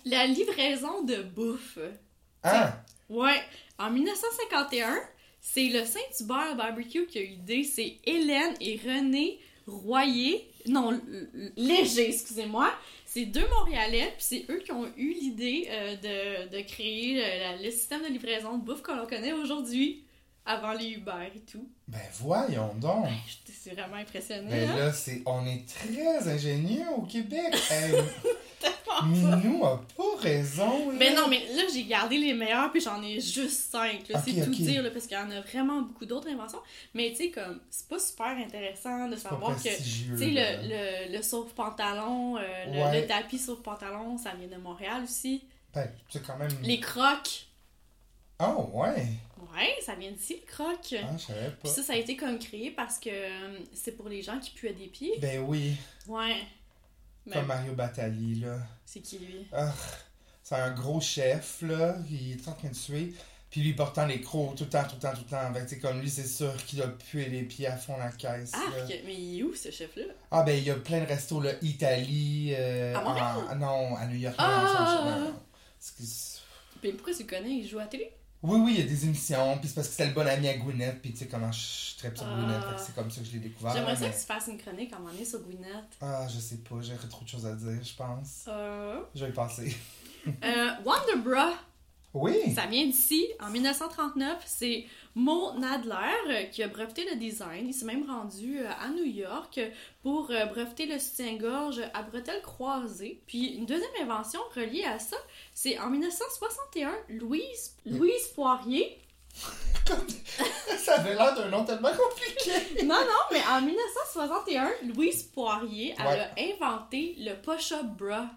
la livraison de bouffe. Ah! Ouais, en dix-neuf cent cinquante et un, c'est le Saint-Hubert Barbecue qui a eu l'idée, c'est Hélène et René Royer, non, Léger, excusez-moi, c'est deux Montréalais, puis c'est eux qui ont eu l'idée euh, de, de créer euh, la, le système de livraison de bouffe qu'on connaît aujourd'hui, avant les Uber et tout. Ben voyons donc! Ben, je suis vraiment impressionnée. Ben hein? Là, c'est, on est très ingénieux au Québec! Hey. Minou a pas raison. Là. Mais non, mais là, j'ai gardé les meilleurs, puis j'en ai juste cinq. Là, okay, c'est tout okay. dire, là, parce qu'il y en a vraiment beaucoup d'autres inventions. Mais tu sais, comme, c'est pas super intéressant de c'est savoir que, tu sais, le, le, le sauve-pantalon, euh, ouais. le, le tapis sauve-pantalon, ça vient de Montréal aussi. Ben, c'est quand même... Les crocs. Oh, ouais! Ouais, ça vient d'ici, le croc. Ah, je savais pas. Puis ça, ça a été comme créé parce que c'est pour les gens qui puaient des pieds. Ben oui. Ouais. Comme ben... Mario Batali, là. C'est qui, lui? Ah, c'est un gros chef, là. Il est en train de tuer. Puis lui, portant les crocs tout le temps, tout le temps, tout le temps. Fait que, t'sais, comme lui, c'est sûr qu'il a pué les pieds à fond la caisse. Ah, là. Mais il est où, ce chef-là? Ah, ben, il y a plein de restos, là. Italie. Euh, à Montréal? En... Non, à New York. Ah! Non, non. Excuse. Puis pourquoi tu le connais? Il joue à la télé? Oui, oui, il y a des émissions, puis c'est parce que c'était le bon ami à Gwyneth, puis tu sais comment je trappe sur ah, Gwyneth, fait que c'est comme ça que je l'ai découvert. J'aimerais ça mais... que tu fasses une chronique à un moment donné sur Gwyneth. Ah, je sais pas, j'ai trop de choses à dire, je pense. Euh... Je vais y passer. euh, Wonderbra. Oui! Ça vient d'ici, en dix-neuf cent trente-neuf, c'est Mo Nadler qui a breveté le design, il s'est même rendu à New York pour breveter le soutien-gorge à bretelles croisées. Puis une deuxième invention reliée à ça, c'est en dix-neuf cent soixante et un, Louise, Louise Poirier... Ça avait l'air d'un nom tellement compliqué. Non, non, mais en dix-neuf cent soixante et un, Louise Poirier, elle ouais. a inventé le push-up bra.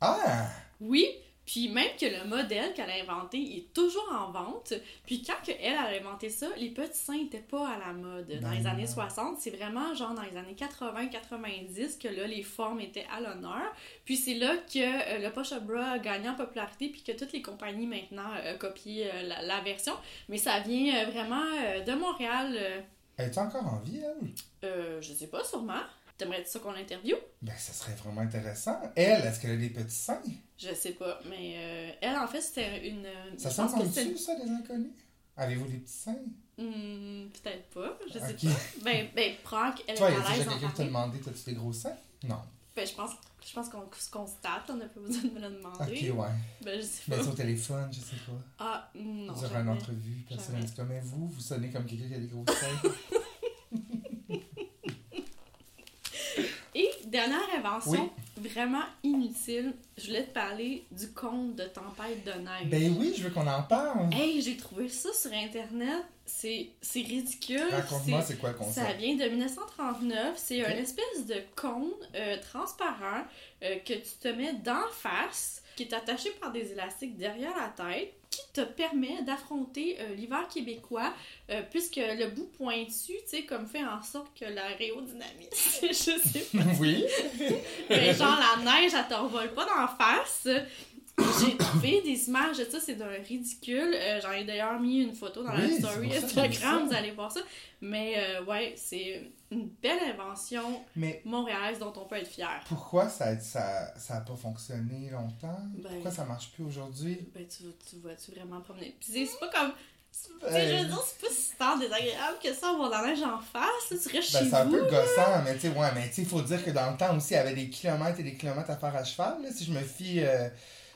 Ah! Oui! Puis même que le modèle qu'elle a inventé est toujours en vente. Puis quand elle, elle a inventé ça, les petits seins n'étaient pas à la mode. Dans ben les années soixante, c'est vraiment genre dans les années quatre-vingts quatre-vingt-dix que là, les formes étaient à l'honneur. Puis c'est là que le push-up bra a gagné en popularité puis que toutes les compagnies maintenant euh, copient euh, la, la version. Mais ça vient euh, vraiment euh, de Montréal. Euh... Elle est encore en vie, elle? Euh, je sais pas, sûrement. T'aimerais-tu ça qu'on l'interviewe? Ben, ça serait vraiment intéressant. Elle, est-ce qu'elle a des petits seins? Je sais pas, mais euh, elle, en fait, c'était une... Ça s'entend-tu, ça, des inconnus? Avez-vous des petits seins? Mmh, peut-être pas, je sais okay. pas. Ben, ben, prends qu'elle est à l'aise en parler. Toi, y a quelqu'un qui t'a demandé, t'as-tu des gros seins? Non. Ben, je pense, je pense qu'on se constate, on n'a pas besoin de me le demander. Ok, ouais. Ben, je sais pas. Ben, sur téléphone, je sais pas. Ah, non, vous aurez une entrevue, personne ne dit comme vous, vous sonnez comme quelqu'un qui a des gros seins. Dernière invention, oui. vraiment inutile, je voulais te parler du conte de tempête de neige. Ben oui, je veux qu'on en parle. Hey, j'ai trouvé ça sur Internet, c'est, c'est ridicule. Raconte-moi, c'est, c'est quoi le concept? Ça vient de dix-neuf cent trente-neuf, c'est okay. une espèce de cône euh, transparent euh, que tu te mets d'en face, qui est attaché par des élastiques derrière la tête, qui te permet d'affronter euh, l'hiver québécois, euh, puisque le bout pointu, tu sais, comme fait en sorte que l'aérodynamisme, je sais pas. Oui. Mais genre, la neige, elle t'envole pas d'en face. J'ai trouvé des images de ça, c'est d'un ridicule. Euh, j'en ai d'ailleurs mis une photo dans oui, la story Instagram, vous allez voir ça. Mais euh, ouais, c'est une belle invention mais montréalaise dont on peut être fier. Pourquoi ça n'a ça, ça pas fonctionné longtemps? Ben, pourquoi ça marche plus aujourd'hui? Ben tu, tu vas-tu vraiment promener? Puis c'est pas comme... Ben, je veux dire, c'est pas si tant désagréable que ça, avoir la neige en face, tu restes ben, chez vous. C'est un peu gossant, mais tu sais, ouais, mais tu sais, il faut dire que dans le temps aussi, il y avait des kilomètres et des kilomètres à faire à cheval, là, si je me fie... Euh,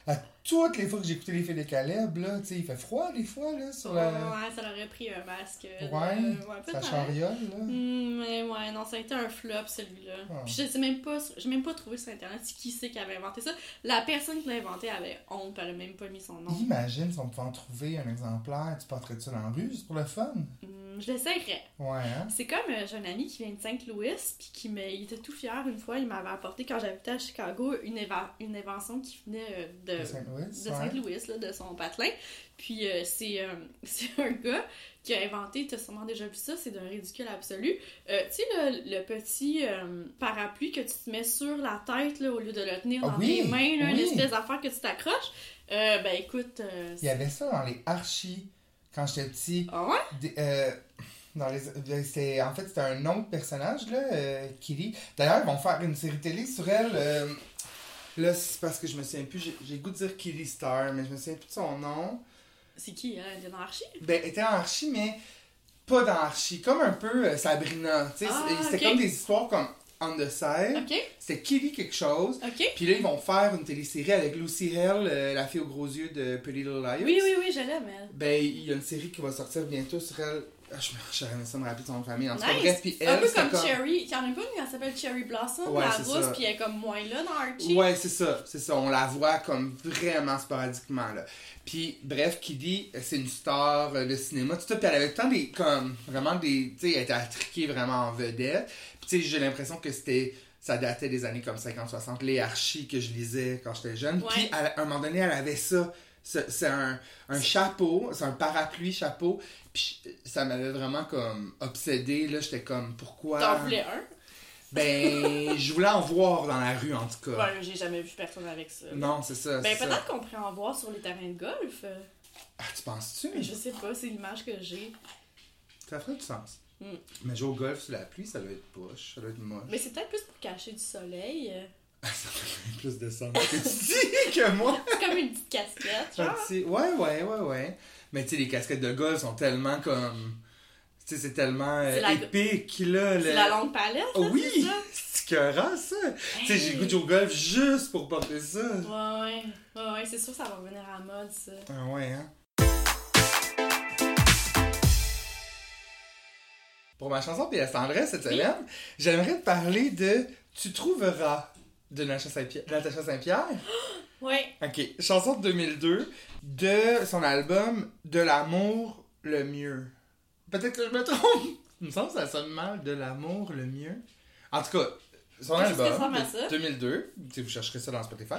à toutes les fois que j'ai écouté les filles de Caleb, là, tu sais, il fait froid des fois, là, sur la... Ouais, ça leur a pris un masque. Ouais, euh, ouais ça charriole, là. Mmh, mais ouais, non, ça a été un flop, celui-là. Ah. Puis je sais même pas, j'ai même pas trouvé sur Internet qui c'est qui avait inventé ça. La personne qui l'a inventé avait honte, elle a même pas mis son nom. Imagine si on pouvait en trouver un exemplaire, tu porterais ça dans la rue, c'est pour le fun? Mmh, je l'essayerais. Ouais, hein? C'est comme, euh, j'ai un ami qui vient de Saint-Louis, puis qui m'a... il était tout fier une fois, il m'avait apporté, quand j'habitais à Chicago, une, éva... une invention qui venait de... de Saint-Louis, de Saint-Louis, ouais. là, de son patelin. Puis euh, c'est, euh, c'est un gars qui a inventé, t'as sûrement déjà vu ça, c'est d'un ridicule absolu. Euh, tu sais, le, le petit euh, parapluie que tu te mets sur la tête là, au lieu de le tenir dans ah, oui, tes mains, là, oui. l'espèce d'affaire que tu t'accroches. Euh, ben écoute. Euh, Il y avait ça dans les archis quand j'étais petit. Ah ouais? Des, euh... Dans les... c'est... En fait, c'était un autre personnage, là, euh, Kitty. D'ailleurs, ils vont faire une série télé sur elle. Euh... Là, c'est parce que je me souviens plus, j'ai, j'ai le goût de dire Kitty Star, mais je me souviens plus de son nom. C'est qui, hein? Elle était dans Archie? Ben, elle était dans Archie, mais pas dans Archie. Comme un peu euh, Sabrina, tu sais. Ah, c'était okay. comme des histoires comme On the Side. Okay. C'était Kitty quelque chose. Okay. Puis là, ils vont faire une télésérie avec Lucy Hale, euh, la fille aux gros yeux de Pretty Little Liars. Oui, oui, oui, je l'aime, elle. Ben, il y a une série qui va sortir bientôt sur elle. Ah, je me rappelle ça, me rappelle son famille. En nice. Tout cas, bref, puis elle, un peu comme, comme... Cherry. Il y en a une elle s'appelle Cherry Blossom, ouais, la rousse, puis elle est comme moins là dans Archie. Ouais, c'est ça, c'est ça. On la voit comme vraiment sporadiquement, là. Puis, bref, Kitty, c'est une star de cinéma, tout ça. Puis elle avait tant des, comme, vraiment des, tu sais, elle était attriquée vraiment en vedette. Puis, tu sais, j'ai l'impression que c'était... Ça datait des années comme cinquante soixante, les archis que je lisais quand j'étais jeune. Ouais. Puis, à un moment donné, elle avait ça. C'est, c'est un, un chapeau, c'est un parapluie chapeau. Puis ça m'avait vraiment comme obsédée. Là, j'étais comme, pourquoi... T'en voulais un? Ben, je voulais en voir dans la rue, en tout cas. Ouais, j'ai jamais vu personne avec ça. Non, c'est ça. Ben, c'est peut-être ça. Qu'on pourrait en voir sur les terrains de golf. Ah, tu penses-tu? Ben, je sais pas, c'est l'image que j'ai. Ça ferait du sens. Mm. Mais jouer au golf sous la pluie, ça doit être poche, ça doit être moche. Mais c'est peut-être plus pour cacher du soleil. Ça fait plus de sens que tu dis que moi. C'est comme une petite casquette, genre. Petit... Ouais, ouais, ouais, ouais. Mais tu sais, les casquettes de golf sont tellement comme... Tu sais, c'est tellement euh, c'est la... épique, là. C'est le... la longue palette, là, oh, oui, c'est ça? C'est écœurant, ça. Hey. Tu sais, j'ai le goût de jouer au golf juste pour porter ça. Ouais, ouais. Ouais, ouais, c'est sûr que ça va revenir à la mode, ça. Ah ouais, hein. Pour ma chanson P S Tendresse cette semaine, oui, j'aimerais te parler de « Tu trouveras ». De Natacha Saint-Pierre. Natacha Saint-Pierre? Oui. OK. Chanson de deux mille deux de son album « De l'amour le mieux ». Peut-être que je me trompe. Il me semble que ça sonne mal, « De l'amour le mieux ». En tout cas, son Qu'est-ce album de deux mille deux, vous chercherez ça dans Spotify.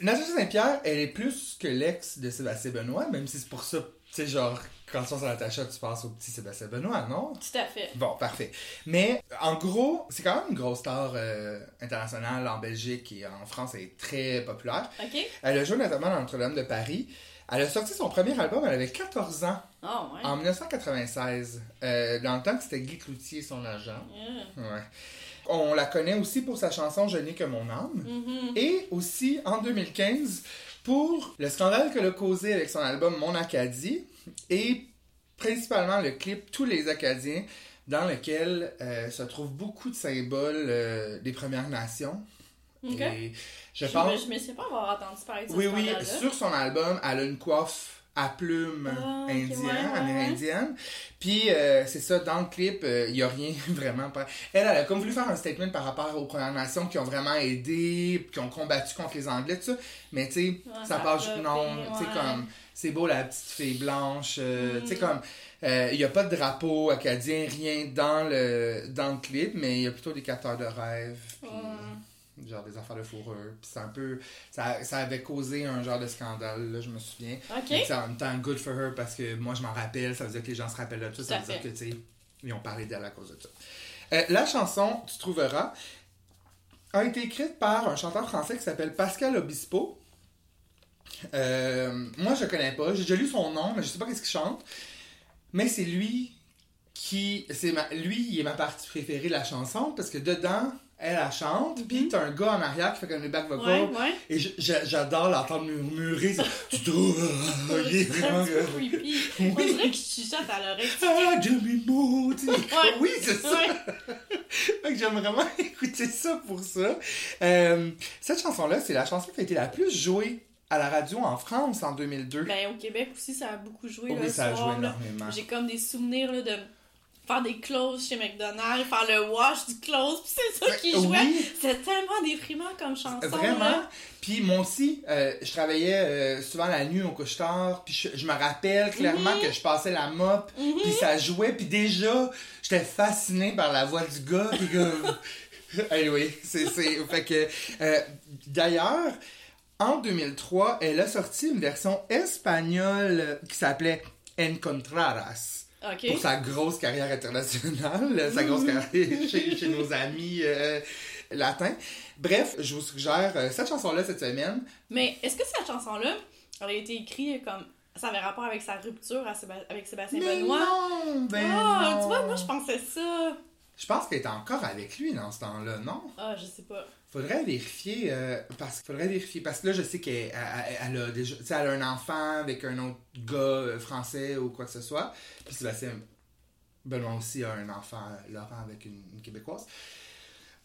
Natacha Saint-Pierre, elle est plus que l'ex de Sébastien Benoît, même si c'est pour ça, tu sais, genre... Quand tu penses à Natacha, tu penses au petit Sébastien Benoît, non? Tout à fait. Bon, parfait. Mais, en gros, c'est quand même une grosse star euh, internationale en Belgique et en France. Elle est très populaire. OK. Elle a joué notamment dans Notre-Dame de Paris. Elle a sorti son premier album, elle avait quatorze ans. Ah, oh, ouais. En dix-neuf cent quatre-vingt-seize. Euh, dans le temps que c'était Guy Cloutier, son agent. Yeah. Ouais. On la connaît aussi pour sa chanson « Je n'ai que mon âme mm-hmm. ». Et aussi, en deux mille quinze, pour le scandale qu'elle a causé avec son album « Mon Acadie ». Et principalement le clip « Tous les Acadiens » dans lequel euh, se trouvent beaucoup de symboles euh, des Premières Nations. Okay. Et je ne pense... me, me souviens pas avoir entendu parler de ça. Oui, oui, scandale-là. Sur son album, elle a une coiffe à plumes ah, okay, indienne, ouais, ouais, amérindienne. Puis euh, c'est ça, dans le clip, il euh, n'y a rien vraiment... Pas... Elle, elle a comme voulu faire un statement par rapport aux Premières Nations qui ont vraiment aidé, qui ont combattu contre les Anglais, tout ça. Mais tu sais, ouais, ça passe... Non, ouais, tu sais, comme... C'est beau la petite fille blanche, euh, mm. tu sais comme, il euh, n'y a pas de drapeau acadien, rien dans le, dans le clip, mais il y a plutôt des capteurs de rêve, pis, mm. genre des affaires de fourrure, puis c'est un peu, ça, ça avait causé un genre de scandale, là, je me souviens. Okay. Mais en même temps, good for her, parce que moi je m'en rappelle, ça veut dire que les gens se rappellent de tout, ça, ça veut dire que, tu sais, ils ont parlé d'elle à cause de ça. Euh, la chanson, tu trouveras, a été écrite par un chanteur français qui s'appelle Pascal Obispo. Euh, moi je connais pas, j'ai déjà lu son nom mais je sais pas qu'est-ce qu'il chante, mais c'est lui qui c'est ma, lui il est ma partie préférée de la chanson parce que dedans elle la chante mm-hmm. pis t'as un gars en arrière qui fait comme les back vocals ouais, ouais. et je, je, j'adore l'entendre murmurer ça, tu trouves il est vraiment creepy oui. On dirait que tu chuchotes à l'oreille ah de mes mots oui c'est ça fait que j'aime vraiment écouter ça pour ça. Euh, cette chanson là c'est la chanson qui a été la plus jouée à la radio en France en deux mille deux. Ben, au Québec aussi, ça a beaucoup joué. Oui, ça a soir, joué énormément. Là. J'ai comme des souvenirs là, de faire des closes chez McDonald's, faire le wash du close, puis c'est ça qui jouait. Oui. C'était tellement déprimant comme chanson. Vraiment. Là. Puis moi aussi, euh, je travaillais euh, souvent la nuit au couche-tard, puis je, je me rappelle clairement mm-hmm. que je passais la mop, mm-hmm. puis ça jouait, puis déjà, j'étais fascinée par la voix du gars, puis comme... Anyway, c'est... c'est... Fait que... Euh, d'ailleurs... En deux mille trois, elle a sorti une version espagnole qui s'appelait Encontraras. Okay. Pour sa grosse carrière internationale, sa grosse carrière chez, chez nos amis euh, latins. Bref, je vous suggère euh, cette chanson-là cette semaine. Mais est-ce que cette chanson-là, elle a été écrite comme... Ça avait rapport avec sa rupture à Séba... avec Sébastien Mais Benoît? Non, ben oh, non! Tu vois, moi je pensais ça. Je pense qu'elle était encore avec lui dans ce temps-là, non? Ah, je sais pas. Faudrait vérifier, euh, parce, faudrait vérifier, parce que là, je sais qu'elle elle, elle a déjà, tu sais, elle a un enfant avec un autre gars français ou quoi que ce soit. Puis Sébastien Benoît aussi a un enfant, Laurent, avec une, une Québécoise.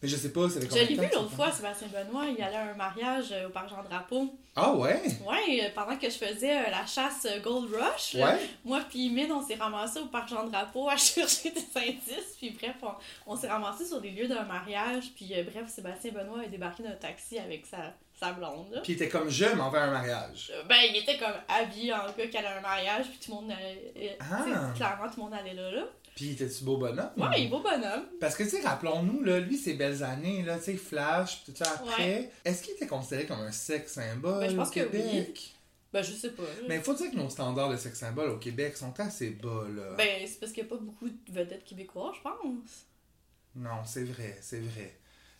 Mais je sais pas, c'est avec combien de temps? Je l'ai vu l'autre fois, Sébastien Benoît, il allait à un mariage au parc Jean-Drapeau. Ah ouais? Ouais, pendant que je faisais la chasse Gold Rush, ouais. là, moi puis Mine, on s'est ramassés au parc Jean-Drapeau à chercher des indices, puis bref, on, on s'est ramassés sur des lieux d'un mariage, puis euh, bref, Sébastien Benoît a débarqué d'un taxi avec sa, sa blonde. Là. Puis il était comme je m'en vais à un mariage. Ben, il était comme habillé en cas qu'elle a un mariage, puis tout le monde allait, ah. clairement tout le monde allait là, là. Pis, était-tu beau bonhomme? Ouais, il est beau bonhomme. Parce que, tu sais, rappelons-nous, là, lui, ses belles années, là, tu sais, Flash, pis tout ça après. Ouais. Est-ce qu'il était considéré comme un sexe symbole ben, je pense au que Québec? Oui. Ben, je sais pas. Mais il faut dire que nos standards de sex symbole au Québec sont assez bas, là. Ben, c'est parce qu'il n'y a pas beaucoup de vedettes québécoises, je pense. Non, c'est vrai, c'est vrai.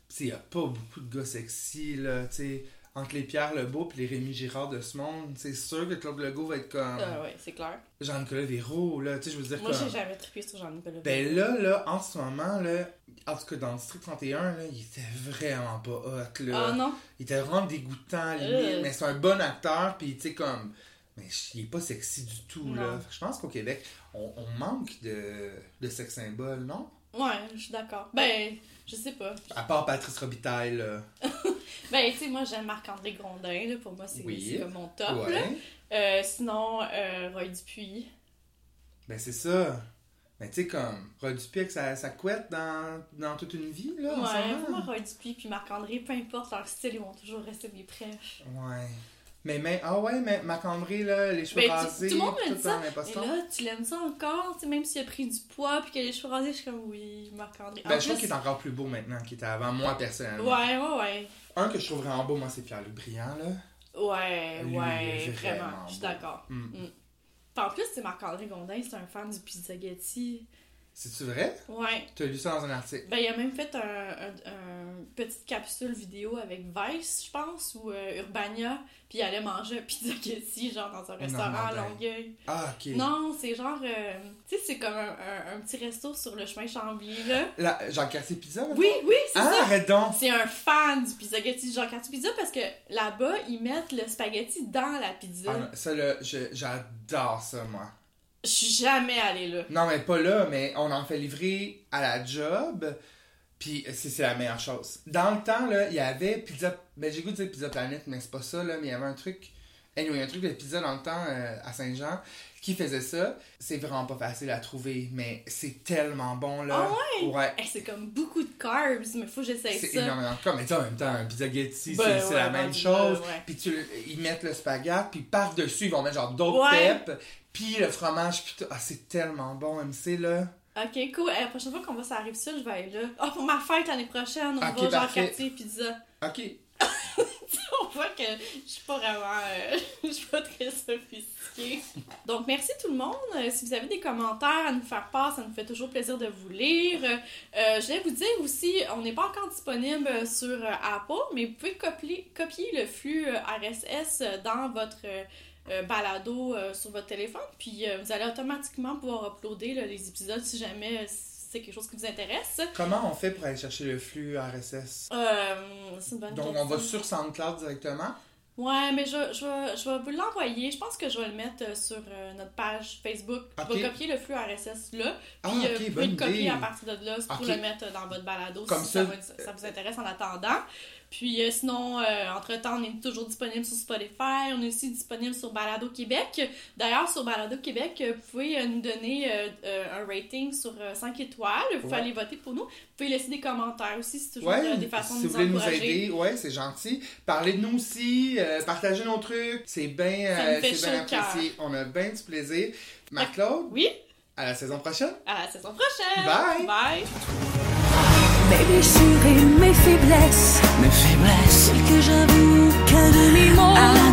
Puis, il n'y a pas beaucoup de gars sexy, là, tu sais. Entre les Pierre Lebeau et les Rémi Girard de ce monde, c'est sûr que Claude Legault va être comme... Ah oui, c'est clair. Jean-Nicolas Véro, là, tu sais, je veux dire Moi, comme... Moi, j'ai jamais trippé sur Jean-Nicolas Véro. Ben là, là, en ce moment, là, en tout cas, dans le District trente et un, là, il était vraiment pas hot, là. Ah non? Il était vraiment dégoûtant, limite, euh... mais c'est un bon acteur, puis tu sais, comme... Mais il est pas sexy du tout, non. Là. Je pense qu'au Québec, on, on manque de, de sex symbole, non? Ouais, je suis d'accord. Ben, je sais pas. À part Patrice Robitaille, là. Ben, tu sais, moi, j'aime Marc-André Grondin, là. Pour moi, c'est, oui. c'est comme mon top, ouais. Là. Euh, sinon, euh, Roy Dupuis. Ben, c'est ça. Ben, tu sais, comme Roy Dupuis avec sa, sa couette dans, dans toute une vie, là. Ouais, moi, Roy Dupuis puis Marc-André, peu importe leur style, ils vont toujours rester des prêches. Ouais. Mais, mais, ah ouais, mais Marc-André, là, les cheveux ben, rasés, tout le monde me dit ça. Et là, tu l'aimes ça encore, tu sais, même s'il a pris du poids puis qu'il a les cheveux rasés, je suis comme, oui, Marc-André. Ben, en je plus... trouve qu'il est encore plus beau maintenant qu'il était avant, moi, personnellement. Ouais, ouais, ouais. Un que je trouve vraiment beau, moi, c'est Pierre-Luc Briand, là. Ouais, Lui, ouais, vraiment, vraiment je suis d'accord. Mm. Mm. En plus, c'est Marc-André Grondin, c'est un fan du Pizza Getty. C'est-tu vrai? Ouais. T'as lu ça dans un article? Ben, il a même fait un, un, un petite capsule vidéo avec Vice, je pense, ou euh, Urbania, puis il allait manger un Pizza Getty, genre, dans un restaurant non, non, ben... à Longueuil. Ah, OK. Non, c'est genre... Euh, tu sais, c'est comme un, un, un petit resto sur le chemin Chambly, là. La, Jean-Cartier Pizza? Maintenant? Oui, oui, c'est ah, ça. Ah, arrête donc! C'est un fan du Pizza Getty, Jean-Cartier Pizza, parce que là-bas, ils mettent le spaghetti dans la pizza. Ah, ça, là, je, j'adore ça, moi. Je suis jamais allée là. Non, mais pas là, mais on en fait livrer à la job, puis c'est, c'est la meilleure chose. Dans le temps, là, il y avait Pizza... Ben, j'ai goût de dire Pizza Planet, mais c'est pas ça, là, mais il y avait un truc... Anyway, un truc de pizza dans le temps, euh, à Saint-Jean, qui faisait ça. C'est vraiment pas facile à trouver, mais c'est tellement bon, là. Ah ouais? Ouais. Hey, c'est comme beaucoup de carbs, mais faut que j'essaye c'est ça. C'est énormément de carbs, mais tu en même temps, un pizza Getty, ben, c'est, ouais, c'est la même chose. Ouais. Puis tu, ils mettent le spaghette, puis par-dessus, ils vont mettre genre d'autres ouais. peps. Pis le fromage, putain, ah, c'est tellement bon, M C, là. Ok, cool. La prochaine fois qu'on va sur la Rive-Sud, je vais aller là. Ah, oh, pour ma fête l'année prochaine, on okay, va au Jean-Cartier Pizza. Ok. On voit que je suis pas vraiment... Euh, je suis pas très sophistiquée. Donc, merci tout le monde. Euh, si vous avez des commentaires à nous faire part, ça nous fait toujours plaisir de vous lire. Euh, je vais vous dire aussi, on n'est pas encore disponible sur euh, Apple, mais vous pouvez copier, copier le flux euh, R S S dans votre... Euh, Euh, balado euh, sur votre téléphone, puis euh, vous allez automatiquement pouvoir uploader là, les épisodes si jamais euh, c'est quelque chose qui vous intéresse. Comment on fait pour aller chercher le flux R S S? Euh, c'est une bonne Donc, question. On va sur SoundCloud directement? Ouais, mais je, je, je vais vous l'envoyer. Je pense que je vais le mettre sur euh, notre page Facebook. Okay. Je vais copier le flux R S S là, puis ah, okay, euh, vous pouvez le copier idée. à partir de là pour okay. le mettre dans votre balado Comme si ça, ça, ça vous intéresse en attendant. Puis euh, sinon, euh, entre-temps, on est toujours disponible sur Spotify, on est aussi disponible sur Balado Québec. D'ailleurs, sur Balado Québec, euh, vous pouvez euh, nous donner euh, euh, un rating sur euh, cinq étoiles. Vous pouvez ouais. aller voter pour nous. Vous pouvez laisser des commentaires aussi, c'est toujours ouais, euh, des façons si de nous encourager. Si vous voulez nous aider, ouais, c'est gentil. Parlez de nous aussi, euh, partagez nos trucs. C'est bien euh, ben apprécié. Cœur. On a bien du plaisir. Marc-Claude? Oui? À la saison prochaine? À la saison prochaine! Bye! Bye! Mes blessures et mes faiblesses, mes faiblesses, celles que j'avoue qu'à demi-mot. Ah.